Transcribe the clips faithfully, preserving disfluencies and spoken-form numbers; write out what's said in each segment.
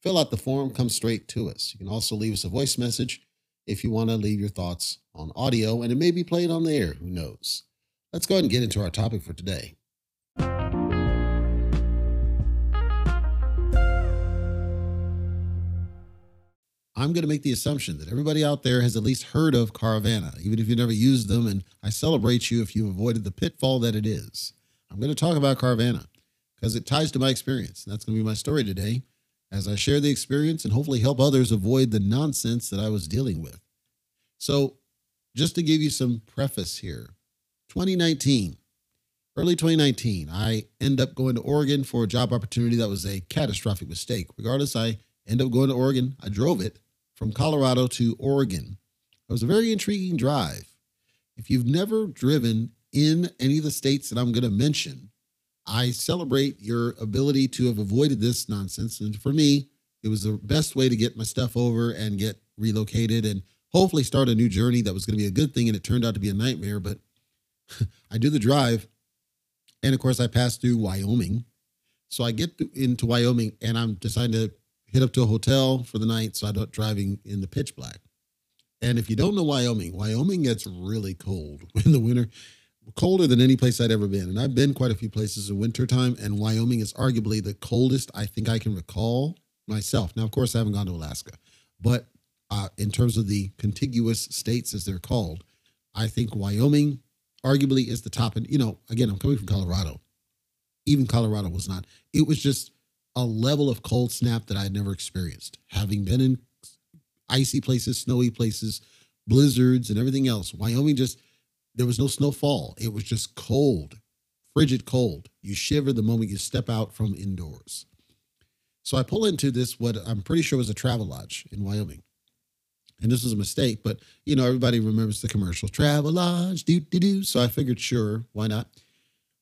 fill out the form, come straight to us. You can also leave us a voice message if you want to leave your thoughts on audio, and it may be played on the air. Who knows? Let's go ahead and get into our topic for today. I'm going to make the assumption that everybody out there has at least heard of Carvana, even if you've never used them, and I celebrate you if you've avoided the pitfall that it is. I'm going to talk about Carvana because it ties to my experience, and that's going to be my story today as I share the experience and hopefully help others avoid the nonsense that I was dealing with. So just to give you some preface here, twenty nineteen, early twenty nineteen, I end up going to Oregon for a job opportunity that was a catastrophic mistake. Regardless, I end up going to Oregon. I drove it from Colorado to Oregon. It was a very intriguing drive. If you've never driven in any of the states that I'm going to mention, I celebrate your ability to have avoided this nonsense. And for me, it was the best way to get my stuff over and get relocated and hopefully start a new journey. That was going to be a good thing. And it turned out to be a nightmare, but I do the drive. And of course I passed through Wyoming. So I get into Wyoming and I'm deciding to hit up to a hotel for the night. So I don't driving in the pitch black. And if you don't know Wyoming, Wyoming gets really cold in the winter, colder than any place I'd ever been. And I've been quite a few places in wintertime, and Wyoming is arguably the coldest I think I can recall myself. Now, of course, I haven't gone to Alaska, but uh, in terms of the contiguous states, as they're called, I think Wyoming arguably is the top. And, you know, again, I'm coming from Colorado. Even Colorado was not, it was just a level of cold snap that I had never experienced. Having been in icy places, snowy places, blizzards and everything else, Wyoming just, there was no snowfall. It was just cold, frigid cold. You shiver the moment you step out from indoors. So I pull into this, what I'm pretty sure was a Travelodge in Wyoming. And this was a mistake, but you know, everybody remembers the commercial, Travelodge, do do do. So I figured, sure, why not?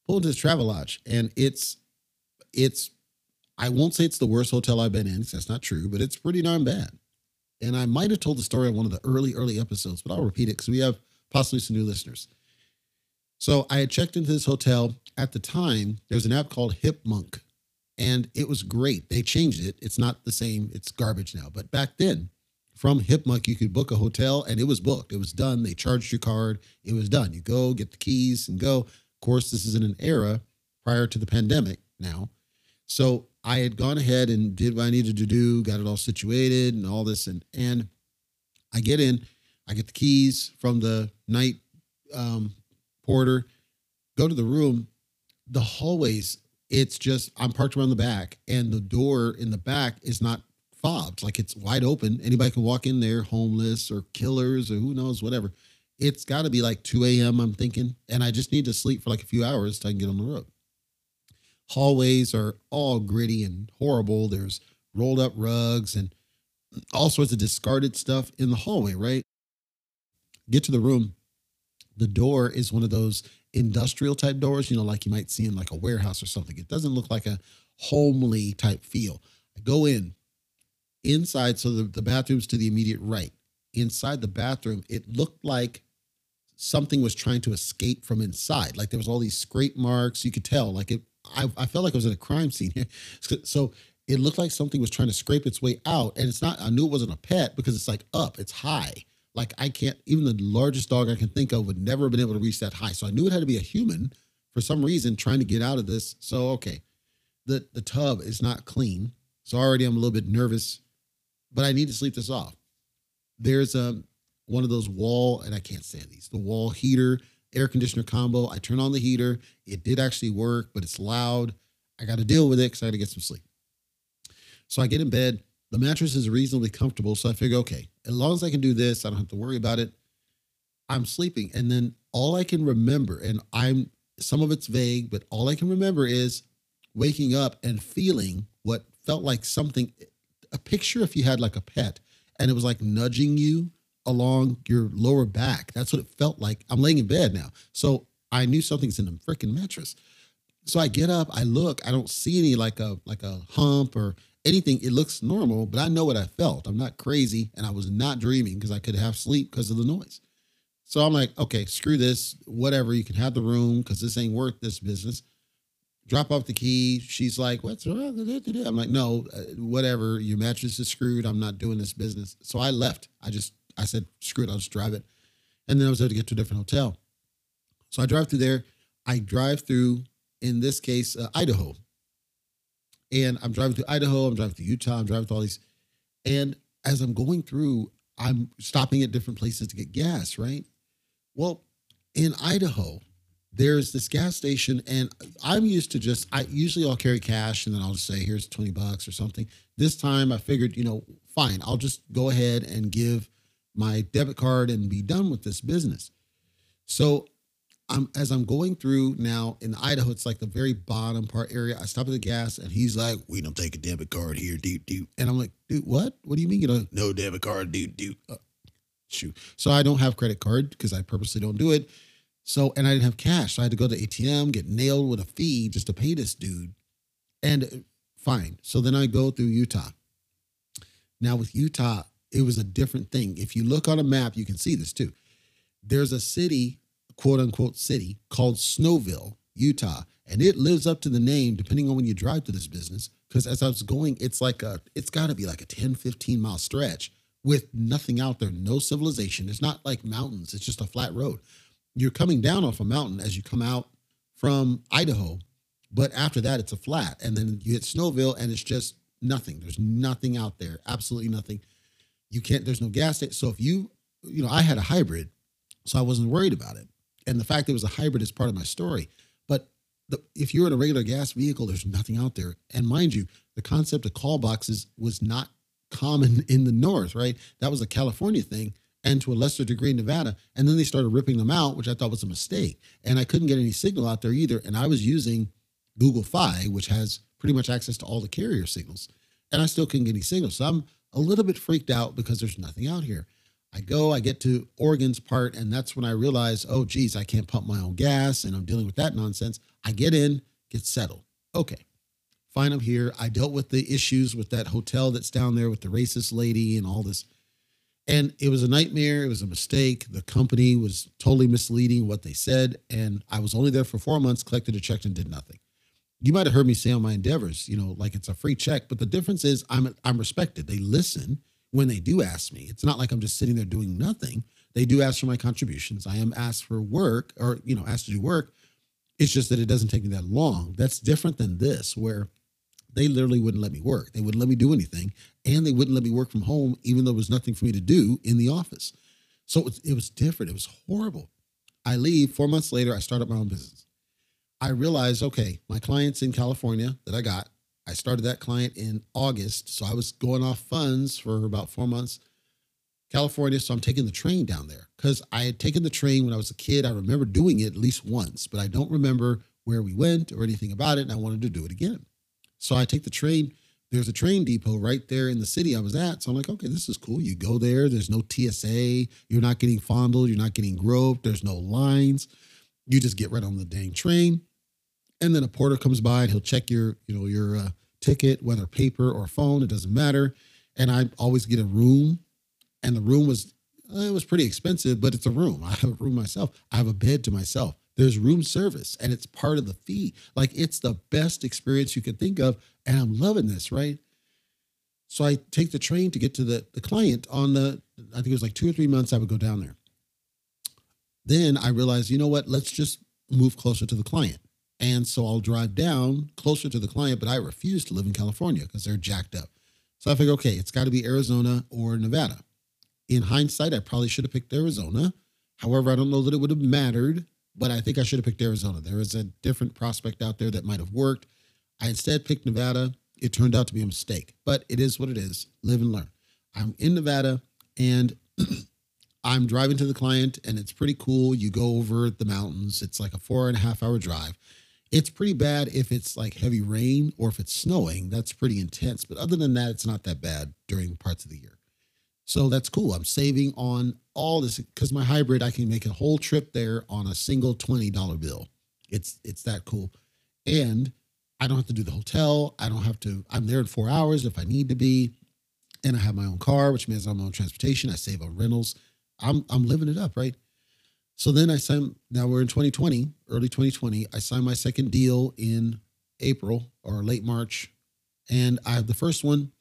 Pull into this Travelodge, and it's, it's, I won't say it's the worst hotel I've been in, because that's not true, but it's pretty darn bad. And I might have told the story on one of the early, early episodes, but I'll repeat it because we have possibly some new listeners. So I had checked into this hotel. At the time, there's an app called Hipmunk, and it was great. They changed it. It's not the same. It's garbage now. But back then, from Hipmunk, you could book a hotel, and it was booked. It was done. They charged your card. It was done. You go, get the keys, and go. Of course, this is in an era prior to the pandemic now. So I had gone ahead and did what I needed to do, got it all situated and all this. And, and I get in, I get the keys from the night um, porter, go to the room, the hallways, it's just, I'm parked around the back and the door in the back is not fobbed. Like it's wide open. Anybody can walk in there, homeless or killers or who knows, whatever. It's gotta be like two a.m. I'm thinking. And I just need to sleep for like a few hours so I can get on the road. Hallways are all gritty and horrible. There's rolled up rugs and all sorts of discarded stuff in the hallway, right? Get to the room. The door is one of those industrial type doors, you know, like you might see in like a warehouse or something. It doesn't look like a homely type feel. I go in inside. So the, the bathroom's to the immediate right. Inside the bathroom, it looked like something was trying to escape from inside. Like there was all these scrape marks. You could tell like it, I, I felt like I was in a crime scene here. So it looked like something was trying to scrape its way out. And it's not, I knew it wasn't a pet because it's like up, it's high. Like I can't, even the largest dog I can think of would never have been able to reach that high. So I knew it had to be a human for some reason trying to get out of this. So, okay, the, the tub is not clean. So already I'm a little bit nervous, but I need to sleep this off. There's um, one of those wall, and I can't stand these, the wall heater, air conditioner combo. I turn on the heater. It did actually work, but it's loud. I got to deal with it because I got to get some sleep. So I get in bed. The mattress is reasonably comfortable. So I figure, okay, as long as I can do this, I don't have to worry about it. I'm sleeping. And then all I can remember, and I'm, some of it's vague, but all I can remember is waking up and feeling what felt like something a picture if you had like a pet and it was like nudging you along your lower back. That's what it felt like. I'm laying in bed now. So I knew something's in the freaking mattress. So I get up, I look, I don't see any like a like a hump or anything. It looks normal, but I know what I felt. I'm not crazy, and I was not dreaming because I could have sleep because of the noise. So I'm like, okay, screw this, whatever. You can have the room because this ain't worth this business. Drop off the key. She's like, what's wrong? I'm like, no, whatever. Your mattress is screwed. I'm not doing this business. So I left. I just, I said, screw it. I'll just drive it. And then I was able to get to a different hotel. So I drive through there. I drive through, in this case, uh, Idaho. And I'm driving through Idaho. I'm driving through Utah. I'm driving through all these. And as I'm going through, I'm stopping at different places to get gas, right? Well, in Idaho, there's this gas station, and I'm used to just, I usually I'll carry cash and then I'll just say, here's twenty bucks or something. This time I figured, you know, fine, I'll just go ahead and give my debit card and be done with this business. So I'm, as I'm going through now in Idaho, it's like the very bottom part area. I stop at the gas and he's like, we don't take a debit card here, dude, dude. And I'm like, dude, what? What do you mean? You don't? No debit card, dude, dude. Uh, shoot. So I don't have credit card because I purposely don't do it. So, and I didn't have cash. So I had to go to A T M, get nailed with a fee just to pay this dude. And fine. So then I go through Utah. Now with Utah, it was a different thing. If you look on a map, you can see this too. There's a city, quote unquote city, called Snowville, Utah. And it lives up to the name, depending on when you drive to this business. Because as I was going, it's like a, it's got to be like a ten, fifteen mile stretch with nothing out there, no civilization. It's not like mountains. It's just a flat road. You're coming down off a mountain as you come out from Idaho. But after that, it's a flat. And then you hit Snowville and it's just nothing. There's nothing out there. Absolutely nothing. You can't, there's no gas station. So if you, you know, I had a hybrid, so I wasn't worried about it. And the fact that it was a hybrid is part of my story. But the, if you're in a regular gas vehicle, there's nothing out there. And mind you, the concept of call boxes was not common in the North, right? That was a California thing, and to a lesser degree Nevada. And then they started ripping them out, which I thought was a mistake. And I couldn't get any signal out there either. And I was using Google Fi, which has pretty much access to all the carrier signals. And I still couldn't get any signal. So I'm a little bit freaked out because there's nothing out here. I go, I get to Oregon's part, and that's when I realize, oh, geez, I can't pump my own gas, and I'm dealing with that nonsense. I get in, get settled. Okay, fine, I'm here. I dealt with the issues with that hotel that's down there with the racist lady and all this. And it was a nightmare. It was a mistake. The company was totally misleading what they said, and I was only there for four months, collected a check, and did nothing. You might have heard me say on my endeavors, you know, like it's a free check, but the difference is I'm I'm respected. They listen. When they do ask me, it's not like I'm just sitting there doing nothing. They do ask for my contributions. I am asked for work, or, you know, asked to do work. It's just that it doesn't take me that long. That's different than this, where they literally wouldn't let me work. They wouldn't let me do anything. And they wouldn't let me work from home, even though there was nothing for me to do in the office. So it was, it was different. It was horrible. I leave. Four months later, I start up my own business. I realized, okay, my clients in California that I got, I started that client in August, so I was going off funds for about four months. California, so I'm taking the train down there because I had taken the train when I was a kid. I remember doing it at least once, but I don't remember where we went or anything about it, and I wanted to do it again. So I take the train. There's a train depot right there in the city I was at, so I'm like, okay, this is cool. You go there. There's no T S A. You're not getting fondled. You're not getting groped. There's no lines. You just get right on the dang train. And then a porter comes by and he'll check your, you know, your uh, ticket, whether paper or phone, it doesn't matter. And I always get a room, and the room was, it was pretty expensive, but it's a room. I have a room myself. I have a bed to myself. There's room service, and it's part of the fee. Like, it's the best experience you could think of. And I'm loving this, right? So I take the train to get to the, the client on the, I think it was like two or three months I would go down there. Then I realized, you know what, let's just move closer to the client. And so I'll drive down closer to the client, but I refuse to live in California because they're jacked up. So I figure, okay, it's got to be Arizona or Nevada. In hindsight, I probably should have picked Arizona. However, I don't know that it would have mattered, but I think I should have picked Arizona. There is a different prospect out there that might have worked. I instead picked Nevada. It turned out to be a mistake, but it is what it is. Live and learn. I'm in Nevada, and I'm driving to the client, and it's pretty cool. You go over the mountains. It's like a four and a half hour drive. It's pretty bad if it's like heavy rain or if it's snowing. That's pretty intense. But other than that, it's not that bad during parts of the year. So that's cool. I'm saving on all this because my hybrid, I can make a whole trip there on a single twenty dollar bill. It's it's that cool. And I don't have to do the hotel. I don't have to. I'm there in four hours if I need to be. And I have my own car, which means I'm on transportation. I save on rentals. I'm I'm living it up, right? So then I signed, now we're in twenty twenty, early twenty twenty. I signed my second deal in April or late March. And I have the first one.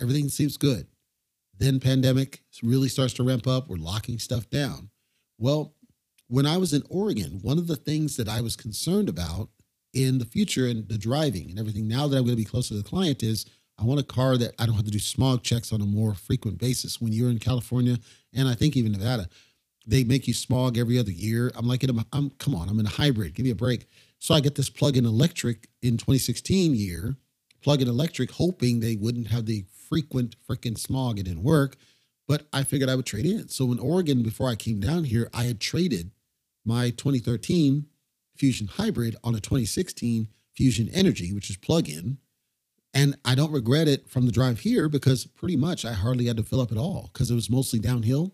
Everything seems good. Then pandemic really starts to ramp up. We're locking stuff down. Well, when I was in Oregon, one of the things that I was concerned about in the future and the driving and everything, now that I'm going to be closer to the client, is I want a car that I don't have to do smog checks on a more frequent basis. When you're in California, and I think even Nevada, they make you smog every other year. I'm like, I'm, I'm come on, I'm in a hybrid. Give me a break. So I get this plug-in electric in twenty sixteen year, plug-in electric, hoping they wouldn't have the frequent freaking smog. It didn't work, but I figured I would trade in. So in Oregon, before I came down here, I had traded my twenty thirteen Fusion Hybrid on a twenty sixteen Fusion Energy, which is plug-in. And I don't regret it from the drive here because pretty much I hardly had to fill up at all because it was mostly downhill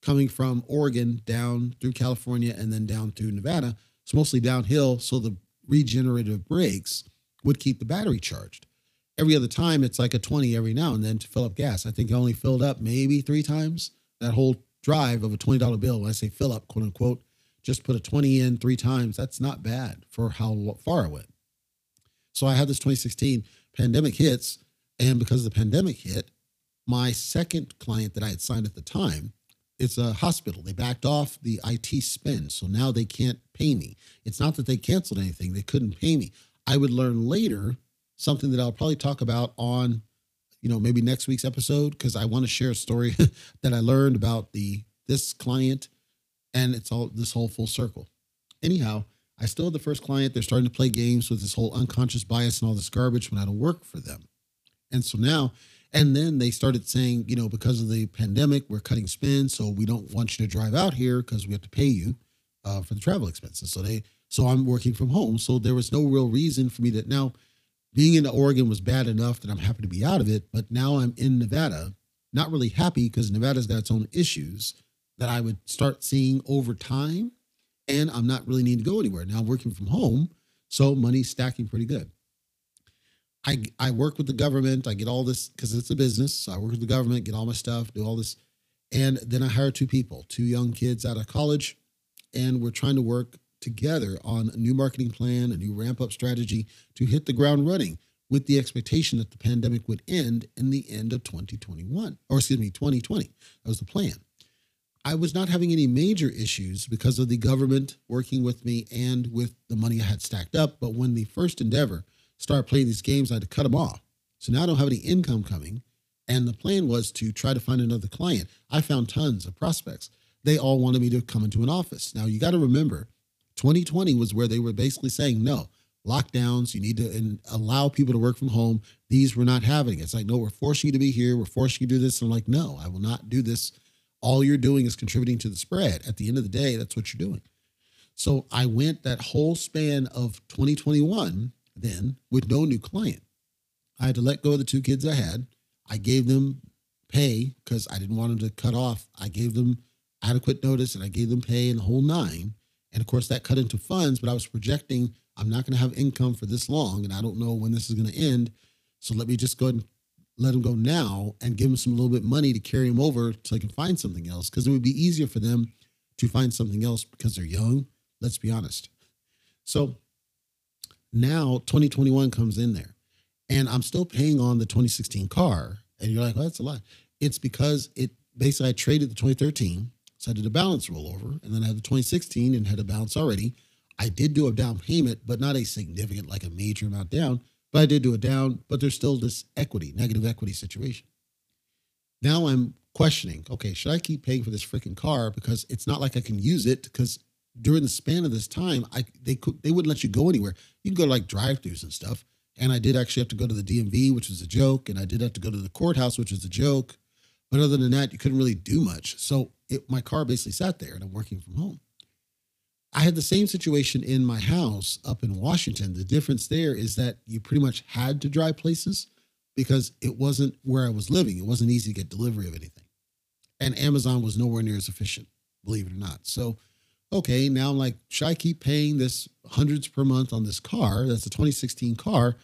coming from Oregon down through California and then down through Nevada. It's mostly downhill. So the regenerative brakes would keep the battery charged. Every other time, it's like a twenty every now and then to fill up gas. I think I only filled up maybe three times that whole drive of a twenty dollar bill. When I say fill up, quote unquote, just put a twenty in three times. That's not bad for how far I went. So I had this twenty sixteen pandemic hits. And because the pandemic hit, my second client that I had signed at the time, it's a hospital. They backed off the I T spend. So now they can't pay me. It's not that they canceled anything. They couldn't pay me. I would learn later something that I'll probably talk about on, you know, maybe next week's episode, because I want to share a story that I learned about the this client, and it's all this whole full circle. Anyhow, I still have the first client. They're starting to play games with this whole unconscious bias and all this garbage when I don't work for them. And so now, and then they started saying, you know, because of the pandemic, we're cutting spend. So we don't want you to drive out here because we have to pay you uh, for the travel expenses. So they, so I'm working from home. So there was no real reason for me to now being in Oregon was bad enough that I'm happy to be out of it. But now I'm in Nevada, not really happy because Nevada's got its own issues that I would start seeing over time. And I'm not really needing to go anywhere. Now I'm working from home, so money's stacking pretty good. I I work with the government. I get all this because it's a business. So I work with the government, get all my stuff, do all this. And then I hire two people, two young kids out of college. And we're trying to work together on a new marketing plan, a new ramp-up strategy to hit the ground running with the expectation that the pandemic would end in the end of twenty twenty-one, or excuse me, twenty twenty. That was the plan. I was not having any major issues because of the government working with me and with the money I had stacked up. But when the first endeavor started playing these games, I had to cut them off. So now I don't have any income coming. And the plan was to try to find another client. I found tons of prospects. They all wanted me to come into an office. Now you got to remember, twenty twenty was where they were basically saying, no, lockdowns, you need to allow people to work from home. These were not having it. It's like, no, we're forcing you to be here. We're forcing you to do this. And I'm like, no, I will not do this. All you're doing is contributing to the spread. At the end of the day, that's what you're doing. So I went that whole span of twenty twenty-one then with no new client. I had to let go of the two kids I had. I gave them pay because I didn't want them to cut off. I gave them adequate notice and I gave them pay and the whole nine. And of course that cut into funds, but I was projecting I'm not going to have income for this long and I don't know when this is going to end. So let me just go ahead and let them go now and give them some little bit of money to carry them over so they can find something else. Cause it would be easier for them to find something else because they're young. Let's be honest. So now twenty twenty-one comes in there and I'm still paying on the twenty sixteen car. And you're like, oh, that's a lot. It's because it basically, I traded the twenty thirteen. So I did a balance rollover and then I had the twenty sixteen and had a balance already. I did do a down payment, but not a significant, like a major amount down. But I did do it down, but there's still this equity, negative equity situation. Now I'm questioning, okay, should I keep paying for this freaking car? Because it's not like I can use it because during the span of this time, I they could, they wouldn't let you go anywhere. You can go to like drive-thrus and stuff. And I did actually have to go to the D M V, which was a joke. And I did have to go to the courthouse, which was a joke. But other than that, you couldn't really do much. So it, my car basically sat there and I'm working from home. I had the same situation in my house up in Washington. The difference there is that you pretty much had to drive places because it wasn't where I was living. It wasn't easy to get delivery of anything. And Amazon was nowhere near as efficient, believe it or not. So, okay, now I'm like, should I keep paying this hundreds per month on this car? That's a twenty sixteen car.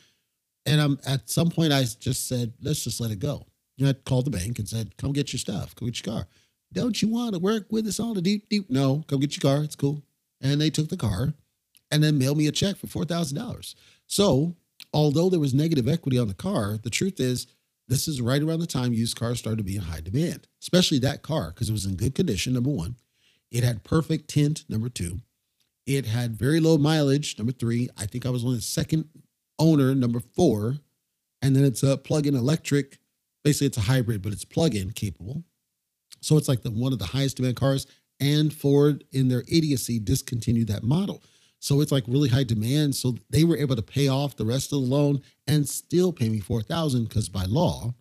And I'm at some point I just said, let's just let it go. You know, I called the bank and said, come get your stuff. Come get your car. Don't you want to work with us on the deep, deep? No, come get your car. It's cool. And they took the car and then mailed me a check for four thousand dollars. So although there was negative equity on the car, the truth is this is right around the time used cars started to be in high demand, especially that car because it was in good condition, number one. It had perfect tint, number two. It had very low mileage, number three. I think I was only the second owner, number four. And then it's a plug-in electric. Basically, it's a hybrid, but it's plug-in capable. So it's like the one of the highest demand cars, and Ford, in their idiocy, discontinued that model. So it's like really high demand. So they were able to pay off the rest of the loan and still pay me four thousand dollars because by law,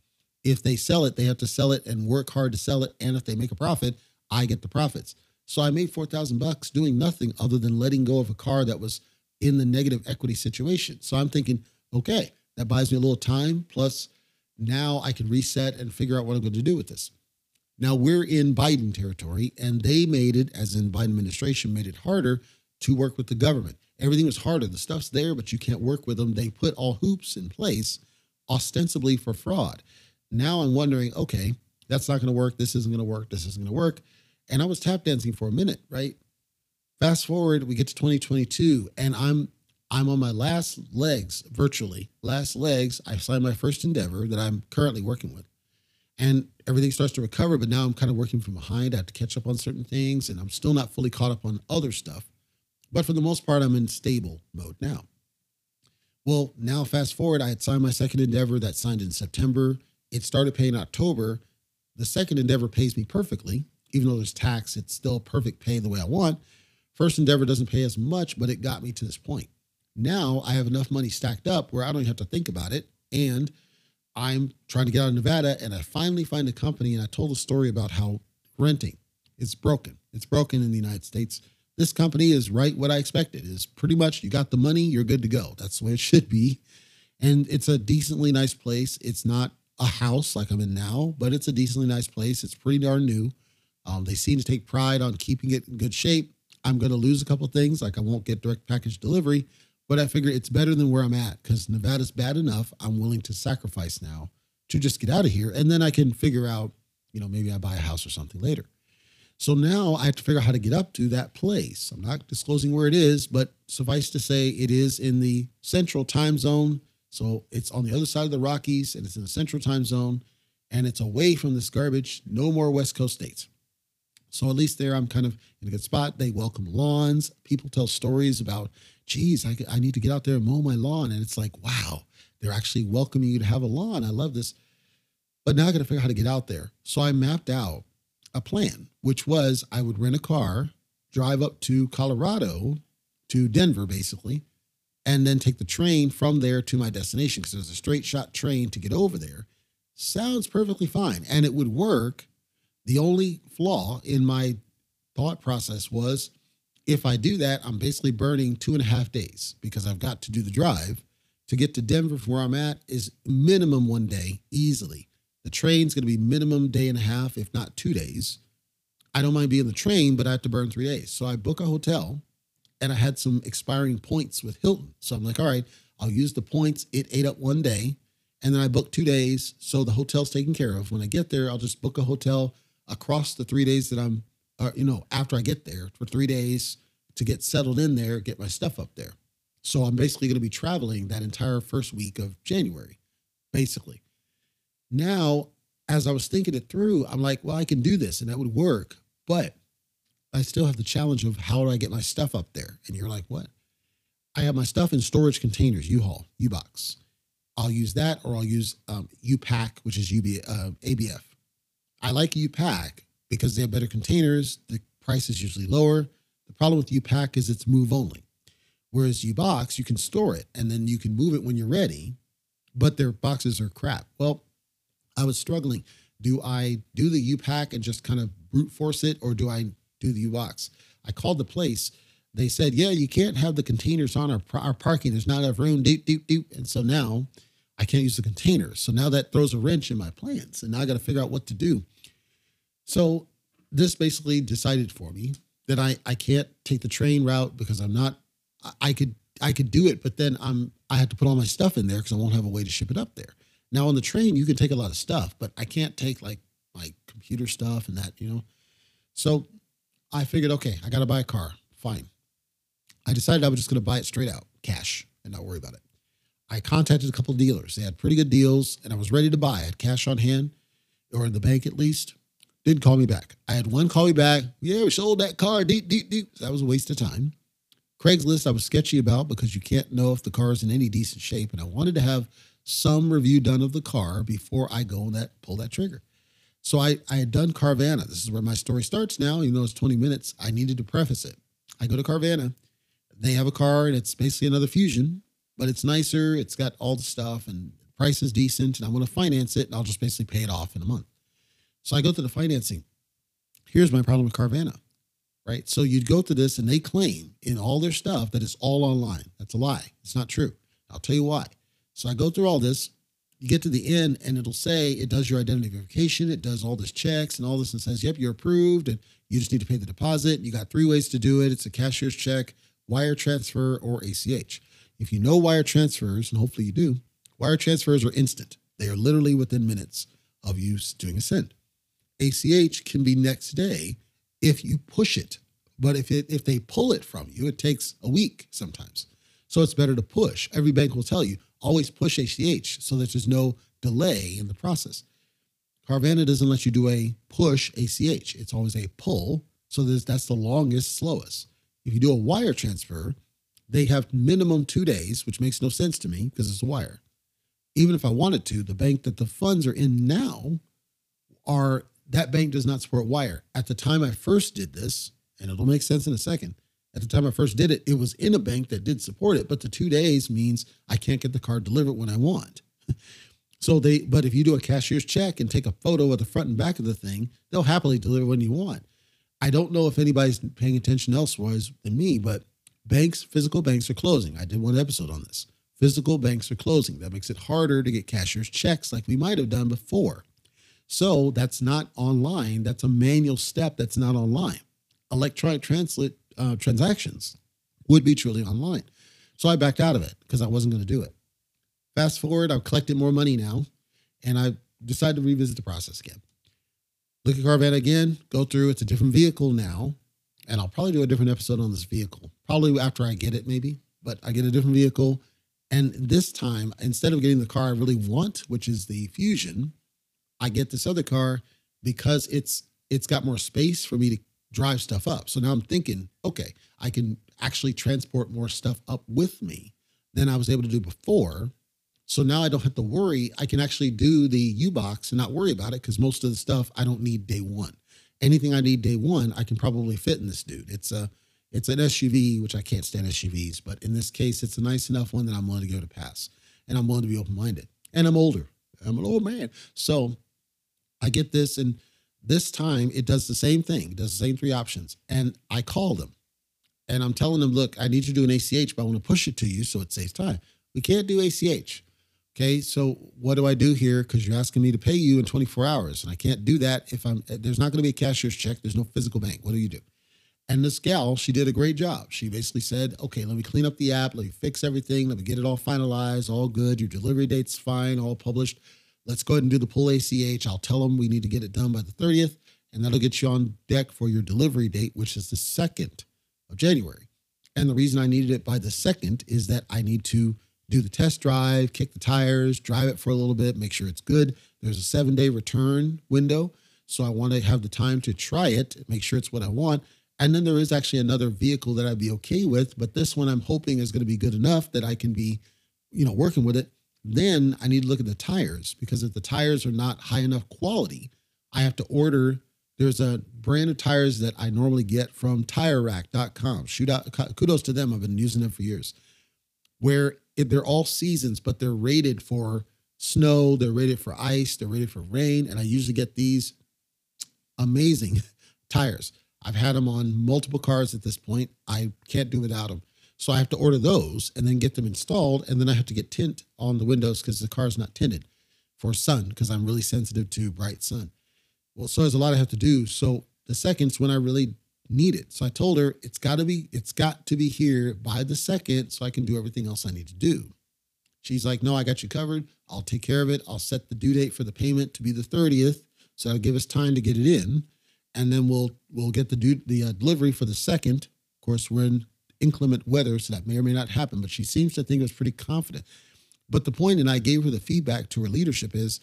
if they sell it, they have to sell it and work hard to sell it. And if they make a profit, I get the profits. So I made four thousand bucks doing nothing other than letting go of a car that was in the negative equity situation. So I'm thinking, okay, that buys me a little time. Plus now I can reset and figure out what I'm going to do with this. Now we're in Biden territory, and they made it, as in Biden administration, made it harder to work with the government. Everything was harder. The stuff's there, but you can't work with them. They put all hoops in place, ostensibly for fraud. Now I'm wondering, okay, that's not going to work. This isn't going to work. This isn't going to work. And I was tap dancing for a minute, right? Fast forward, we get to twenty twenty-two, and I'm I'm on my last legs, virtually. Last legs, I signed my first endeavor that I'm currently working with. And everything starts to recover, but now I'm kind of working from behind. I have to catch up on certain things, and I'm still not fully caught up on other stuff. But for the most part, I'm in stable mode now. Well, now fast forward, I had signed my second endeavor that signed in September. It started paying October. The second endeavor pays me perfectly. Even though there's tax, it's still perfect pay the way I want. First endeavor doesn't pay as much, but it got me to this point. Now I have enough money stacked up where I don't have to think about it. And I'm trying to get out of Nevada, and I finally find a company, and I told a story about how renting is broken. It's broken in the United States. This company is right what I expected. It's pretty much you got the money, you're good to go. That's the way it should be. And it's a decently nice place. It's not a house like I'm in now, but it's a decently nice place. It's pretty darn new. Um, they seem to take pride on keeping it in good shape. I'm going to lose a couple of things, like I won't get direct package delivery, but I figure it's better than where I'm at because Nevada's bad enough. I'm willing to sacrifice now to just get out of here, and then I can figure out, you know, maybe I buy a house or something later. So now I have to figure out how to get up to that place. I'm not disclosing where it is, but suffice to say it is in the central time zone. So it's on the other side of the Rockies, and it's in the central time zone, and it's away from this garbage. No more West Coast states. So at least there, I'm kind of in a good spot. They welcome lawns. People tell stories about, geez, I, I need to get out there and mow my lawn. And it's like, wow, they're actually welcoming you to have a lawn. I love this. But now I got to figure out how to get out there. So I mapped out a plan, which was I would rent a car, drive up to Colorado, to Denver, basically, and then take the train from there to my destination because there's a straight shot train to get over there. Sounds perfectly fine. And it would work. The only flaw in my thought process was if I do that, I'm basically burning two and a half days because I've got to do the drive to get to Denver from where I'm at is minimum one day easily. The train's going to be minimum day and a half, if not two days. I don't mind being on the train, but I have to burn three days. So I book a hotel and I had some expiring points with Hilton. So I'm like, all right, I'll use the points. It ate up one day and then I booked two days. So the hotel's taken care of. When I get there, I'll just book a hotel across the three days that I'm, uh, you know, after I get there for three days to get settled in there, get my stuff up there. So I'm basically going to be traveling that entire first week of January, basically. Now, as I was thinking it through, I'm like, well, I can do this and that would work, but I still have the challenge of how do I get my stuff up there? And you're like, what? I have my stuff in storage containers, U-Haul, U-Box. I'll use that or I'll use um, U-Pack, which is U B, uh, A B F. I like U-Pack because they have better containers. The price is usually lower. The problem with U-Pack is it's move only. Whereas U-Box, you can store it and then you can move it when you're ready, but their boxes are crap. Well, I was struggling. Do I do the U-Pack and just kind of brute force it or do I do the U-Box? I called the place. they said, yeah, you can't have the containers on our, our parking. There's not enough room. Doop, doop, doop. And so now I can't use the containers. So now that throws a wrench in my plans. And now I got to figure out what to do. So this basically decided for me that I, I can't take the train route because I'm not, I, I could, I could do it, but then I'm, I have to put all my stuff in there because I won't have a way to ship it up there. Now on the train, you can take a lot of stuff, but I can't take like my computer stuff and that, you know? So I figured, okay, I got to buy a car. Fine. I decided I was just going to buy it straight out, cash, and not worry about it. I contacted a couple of dealers. They had pretty good deals, and I was ready to buy. I had cash on hand, or in the bank at least. Didn't call me back. I had one call me back. Yeah, we sold that car. Deep, deep, deep. That was a waste of time. Craigslist, I was sketchy about because you can't know if the car is in any decent shape, and I wanted to have some review done of the car before I go and that pull that trigger. So I, I had done Carvana. This is where my story starts now. Even though it's twenty minutes, I needed to preface it. I go to Carvana. They have a car, and it's basically another Fusion, but it's nicer. It's got all the stuff, and the price is decent, and I want to finance it, and I'll just basically pay it off in a month. So I go through the financing. Here's my problem with Carvana, right? So you'd go through this, and they claim in all their stuff that it's all online. That's a lie. It's not true. I'll tell you why. So I go through all this. You get to the end, and it'll say it does your identity verification. It does all this checks and all this and says, yep, you're approved, and you just need to pay the deposit. You got three ways to do it. It's a cashier's check, wire transfer, or A C H. If you know wire transfers, and hopefully you do, wire transfers are instant. They are literally within minutes of you doing a send. A C H can be next day if you push it. But if it, if they pull it from you, it takes a week sometimes. So it's better to push. Every bank will tell you, always push A C H so that there's no delay in the process. Carvana doesn't let you do a push A C H. It's always a pull. So that's the longest, slowest. If you do a wire transfer, they have minimum two days, which makes no sense to me because it's a wire. Even if I wanted to, the bank that the funds are in now, are that bank does not support wire. At the time I first did this, and it'll make sense in a second, at the time I first did it, it was in a bank that did support it, but the two days means I can't get the card delivered when I want. So they, but if you do a cashier's check and take a photo of the front and back of the thing, they'll happily deliver when you want. I don't know if anybody's paying attention elsewise than me, but banks, physical banks are closing. I did one episode on this. Physical banks are closing. That makes it harder to get cashier's checks like we might have done before. So that's not online. That's a manual step that's not online. Electronic translate, uh, transactions would be truly online. So I backed out of it because I wasn't going to do it. Fast forward, I've collected more money now, and I decided to revisit the process again. Look at Carvana again, go through. It's a different vehicle now. And I'll probably do a different episode on this vehicle, probably after I get it maybe, but I get a different vehicle. And this time, instead of getting the car I really want, which is the Fusion, I get this other car because it's, it's got more space for me to drive stuff up. So now I'm thinking, okay, I can actually transport more stuff up with me than I was able to do before. So now I don't have to worry. I can actually do the U-Box and not worry about it because most of the stuff I don't need day one. Anything I need day one, I can probably fit in this dude. It's a, it's an S U V, which I can't stand S U Vs, but in this case, it's a nice enough one that I'm willing to go to pass, and I'm willing to be open-minded, and I'm older. I'm an old man. So I get this, and this time it does the same thing. It does the same three options, and I call them, and I'm telling them, look, I need you to do an A C H, but I want to push it to you so it saves time. We can't do A C H. Okay, so what do I do here? Because you're asking me to pay you in twenty-four hours, and I can't do that if I'm. There's not going to be a cashier's check. There's no physical bank. What do you do? And this gal, she did a great job. She basically said, okay, let me clean up the app. Let me fix everything. Let me get it all finalized, all good. Your delivery date's fine, all published. Let's go ahead and do the pull A C H. I'll tell them we need to get it done by the thirtieth, and that'll get you on deck for your delivery date, which is the second of January. And the reason I needed it by the second is that I need to do the test drive, kick the tires, drive it for a little bit, make sure it's good. There's a seven day return window. So I want to have the time to try it, make sure it's what I want. And then there is actually another vehicle that I'd be okay with, but this one I'm hoping is going to be good enough that I can be, you know, working with it. Then I need to look at the tires, because if the tires are not high enough quality, I have to order. There's a brand of tires that I normally get from tire rack dot com. Shoot out, kudos to them. I've been using them for years, where It, they're all seasons, but they're rated for snow. They're rated for ice. They're rated for rain. And I usually get these amazing tires. I've had them on multiple cars at this point. I can't do without them. So I have to order those and then get them installed. And then I have to get tint on the windows because the car's not tinted for sun because I'm really sensitive to bright sun. Well, so there's a lot I have to do. So the second's when I really need it. So I told her it's got to be, it's got to be here by the second so I can do everything else I need to do. She's like, no, I got you covered. I'll take care of it. I'll set the due date for the payment to be the thirtieth. So that'll give us time to get it in. And then we'll, we'll get the due, the uh, delivery for the second. Of course, we're in inclement weather, so that may or may not happen, but she seems to think it was pretty confident. But the point, and I gave her the feedback to her leadership is,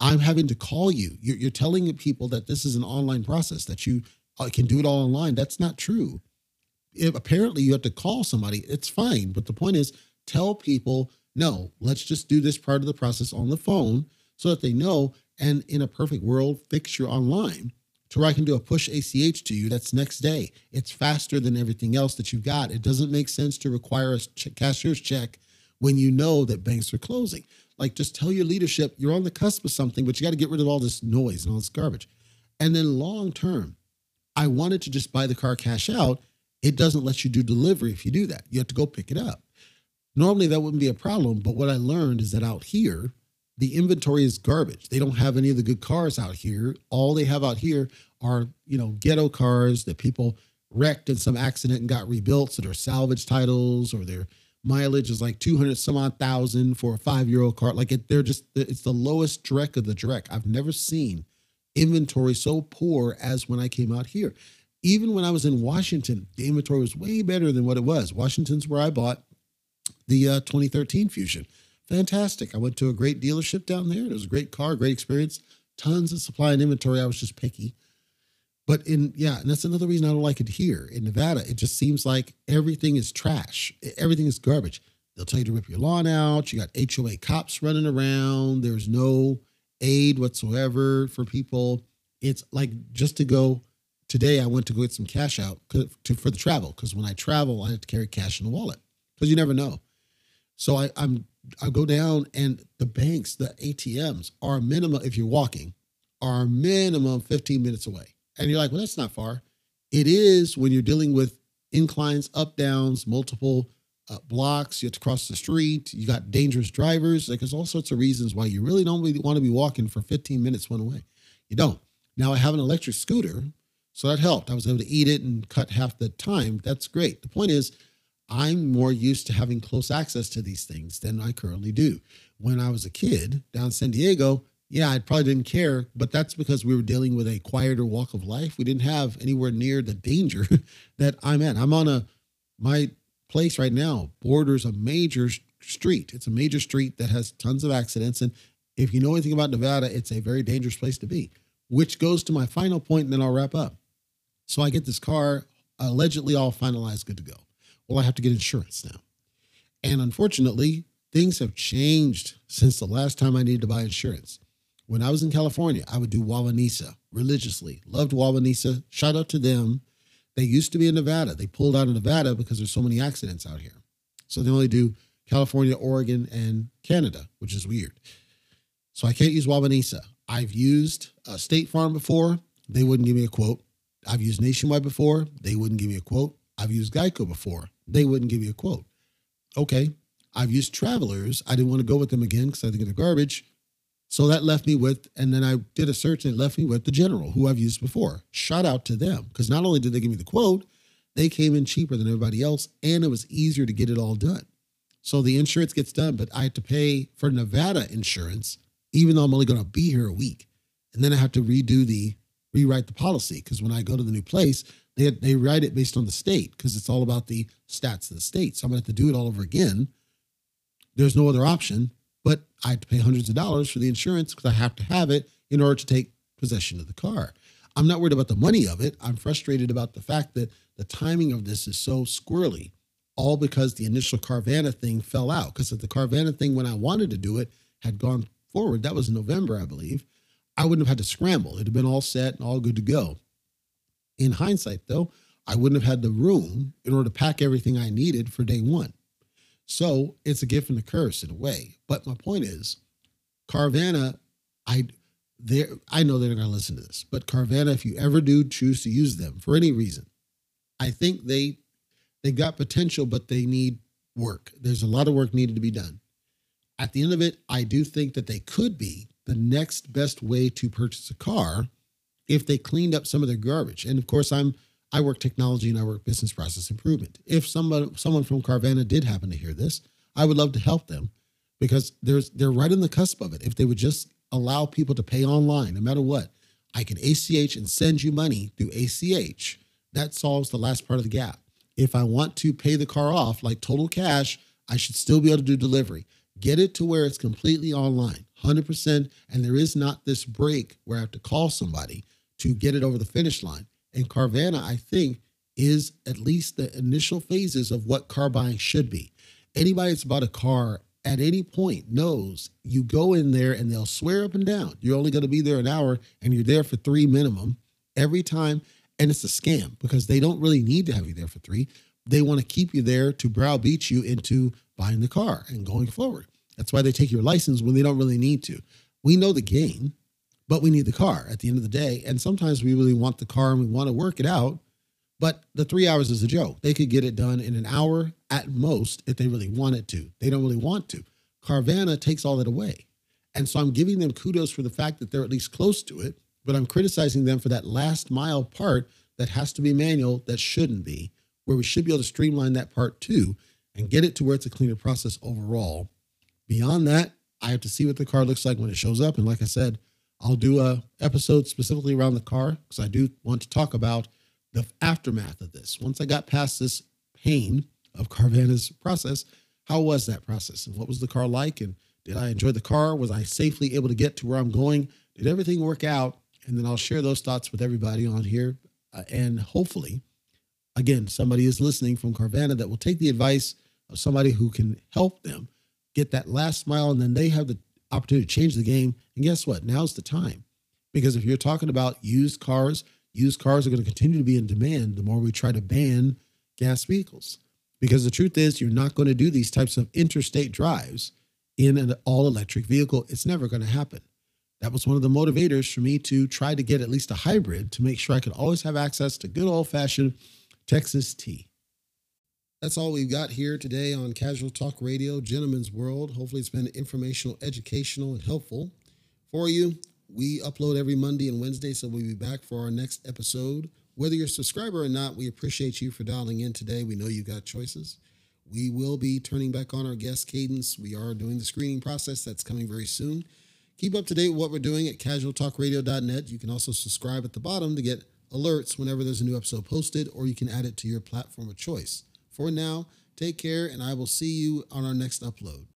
I'm having to call you. You're, you're telling people that this is an online process, that you can do it all online. That's not true. If apparently you have to call somebody. It's fine. But the point is, tell people, no, let's just do this part of the process on the phone so that they know, and in a perfect world, fix your online to where I can do a push A C H to you. That's next day. It's faster than everything else that you've got. It doesn't make sense to require a cashier's check when you know that banks are closing. Like, just tell your leadership you're on the cusp of something, but you got to get rid of all this noise and all this garbage. And then long term, I wanted to just buy the car cash out. It doesn't let you do delivery if you do that. You have to go pick it up. Normally that wouldn't be a problem, but what I learned is that out here, the inventory is garbage. They don't have any of the good cars out here. All they have out here are, you know, ghetto cars that people wrecked in some accident and got rebuilt, so they're salvage titles, or their mileage is like two hundred some odd thousand for a five-year-old car. Like it, they're just, it's the lowest dreck of the dreck. I've never seen inventory so poor as when I came out here. Even when I was in Washington, the inventory was way better than what it was. Washington's where I bought the uh, twenty thirteen Fusion. Fantastic. I went to a great dealership down there. It was a great car, great experience. Tons of supply and inventory. I was just picky. But in, yeah, and that's another reason I don't like it here in Nevada. It just seems like everything is trash. Everything is garbage. They'll tell you to rip your lawn out. You got H O A cops running around. There's no aid whatsoever for people. It's like just to go. Today, I went to go get some cash out to, for the travel, because when I travel, I have to carry cash in the wallet because you never know. So I, I'm, I go down, and the banks, the A T Ms are minimum, if you're walking, are minimum fifteen minutes away. And you're like, well, that's not far. It is when you're dealing with inclines, up, downs, multiple uh, blocks. You have to cross the street. You got dangerous drivers. Like, there's all sorts of reasons why you really don't really want to be walking for fifteen minutes one way. You don't. Now, I have an electric scooter, so that helped. I was able to eat it and cut half the time. That's great. The point is, I'm more used to having close access to these things than I currently do. When I was a kid down in San Diego, yeah, I probably didn't care, but that's because we were dealing with a quieter walk of life. We didn't have anywhere near the danger that I'm at. I'm on a, my place right now borders a major street. It's a major street that has tons of accidents. And if you know anything about Nevada, it's a very dangerous place to be, which goes to my final point, and then I'll wrap up. So I get this car, allegedly all finalized, good to go. Well, I have to get insurance now. And unfortunately, things have changed since the last time I needed to buy insurance. When I was in California, I would do Wawanesa religiously. Loved Wawanesa. Shout out to them. They used to be in Nevada. They pulled out of Nevada because there's so many accidents out here. So they only do California, Oregon, and Canada, which is weird. So I can't use Wawanesa. I've used uh, State Farm before. They wouldn't give me a quote. I've used Nationwide before. They wouldn't give me a quote. I've used Geico before. They wouldn't give me a quote. Okay. I've used Travelers. I didn't want to go with them again because I think they're garbage. So that left me with, and then I did a search and it left me with The General, who I've used before. Shout out to them, because not only did they give me the quote, they came in cheaper than everybody else, and it was easier to get it all done. So the insurance gets done, but I had to pay for Nevada insurance, even though I'm only going to be here a week. And then I have to redo the, rewrite the policy, because when I go to the new place, they, they write it based on the state, because it's all about the stats of the state. So I'm going to have to do it all over again. There's no other option. But I had to pay hundreds of dollars for the insurance because I have to have it in order to take possession of the car. I'm not worried about the money of it. I'm frustrated about the fact that the timing of this is so squirrely, all because the initial Carvana thing fell out. Because if the Carvana thing, when I wanted to do it, had gone forward, that was November, I believe, I wouldn't have had to scramble. It would have been all set and all good to go. In hindsight, though, I wouldn't have had the room in order to pack everything I needed for day one. So it's a gift and a curse in a way. But my point is, Carvana, I They're, I know they're not going to listen to this, but Carvana, if you ever do choose to use them for any reason, I think they they got potential, but they need work. There's a lot of work needed to be done. At the end of it, I do think that they could be the next best way to purchase a car if they cleaned up some of their garbage. And of course, I'm I work technology and I work business process improvement. If somebody, someone from Carvana did happen to hear this, I would love to help them because there's they're right on the cusp of it. If they would just allow people to pay online, no matter what, I can A C H and send you money through A C H. That solves the last part of the gap. If I want to pay the car off like total cash, I should still be able to do delivery. Get it to where it's completely online, one hundred percent, and there is not this break where I have to call somebody to get it over the finish line. And Carvana, I think, is at least the initial phases of what car buying should be. Anybody that's bought a car at any point knows you go in there and they'll swear up and down you're only going to be there an hour and you're there for three minimum every time. And it's a scam because they don't really need to have you there for three. They want to keep you there to browbeat you into buying the car and going forward. That's why they take your license when they don't really need to. We know the game, but we need the car at the end of the day. And sometimes we really want the car and we want to work it out, but the three hours is a joke. They could get it done in an hour at most if they really wanted to. They don't really want to. Carvana takes all that away. And so I'm giving them kudos for the fact that they're at least close to it, but I'm criticizing them for that last mile part that has to be manual, that shouldn't be, where we should be able to streamline that part too and get it to where it's a cleaner process overall. Beyond that, I have to see what the car looks like when it shows up. And like I said, I'll do a episode specifically around the car because I do want to talk about the aftermath of this. Once I got past this pain of Carvana's process, how was that process? And what was the car like? And did I enjoy the car? Was I safely able to get to where I'm going? Did everything work out? And then I'll share those thoughts with everybody on here. Uh, and hopefully, again, somebody is listening from Carvana that will take the advice of somebody who can help them get that last mile. And then they have the opportunity to change the game. And guess what? Now's the time. Because if you're talking about used cars, used cars are going to continue to be in demand the more we try to ban gas vehicles. Because the truth is, you're not going to do these types of interstate drives in an all-electric vehicle. It's never going to happen. That was one of the motivators for me to try to get at least a hybrid to make sure I could always have access to good old-fashioned Texas tea. That's all we've got here today on Casual Talk Radio, Gentleman's World. Hopefully it's been informational, educational, and helpful for you. We upload every Monday and Wednesday, so we'll be back for our next episode. Whether you're a subscriber or not, we appreciate you for dialing in today. We know you've got choices. We will be turning back on our guest cadence. We are doing the screening process. That's coming very soon. Keep up to date with what we're doing at casual talk radio dot net. You can also subscribe at the bottom to get alerts whenever there's a new episode posted, or you can add it to your platform of choice. For now, take care, and I will see you on our next upload.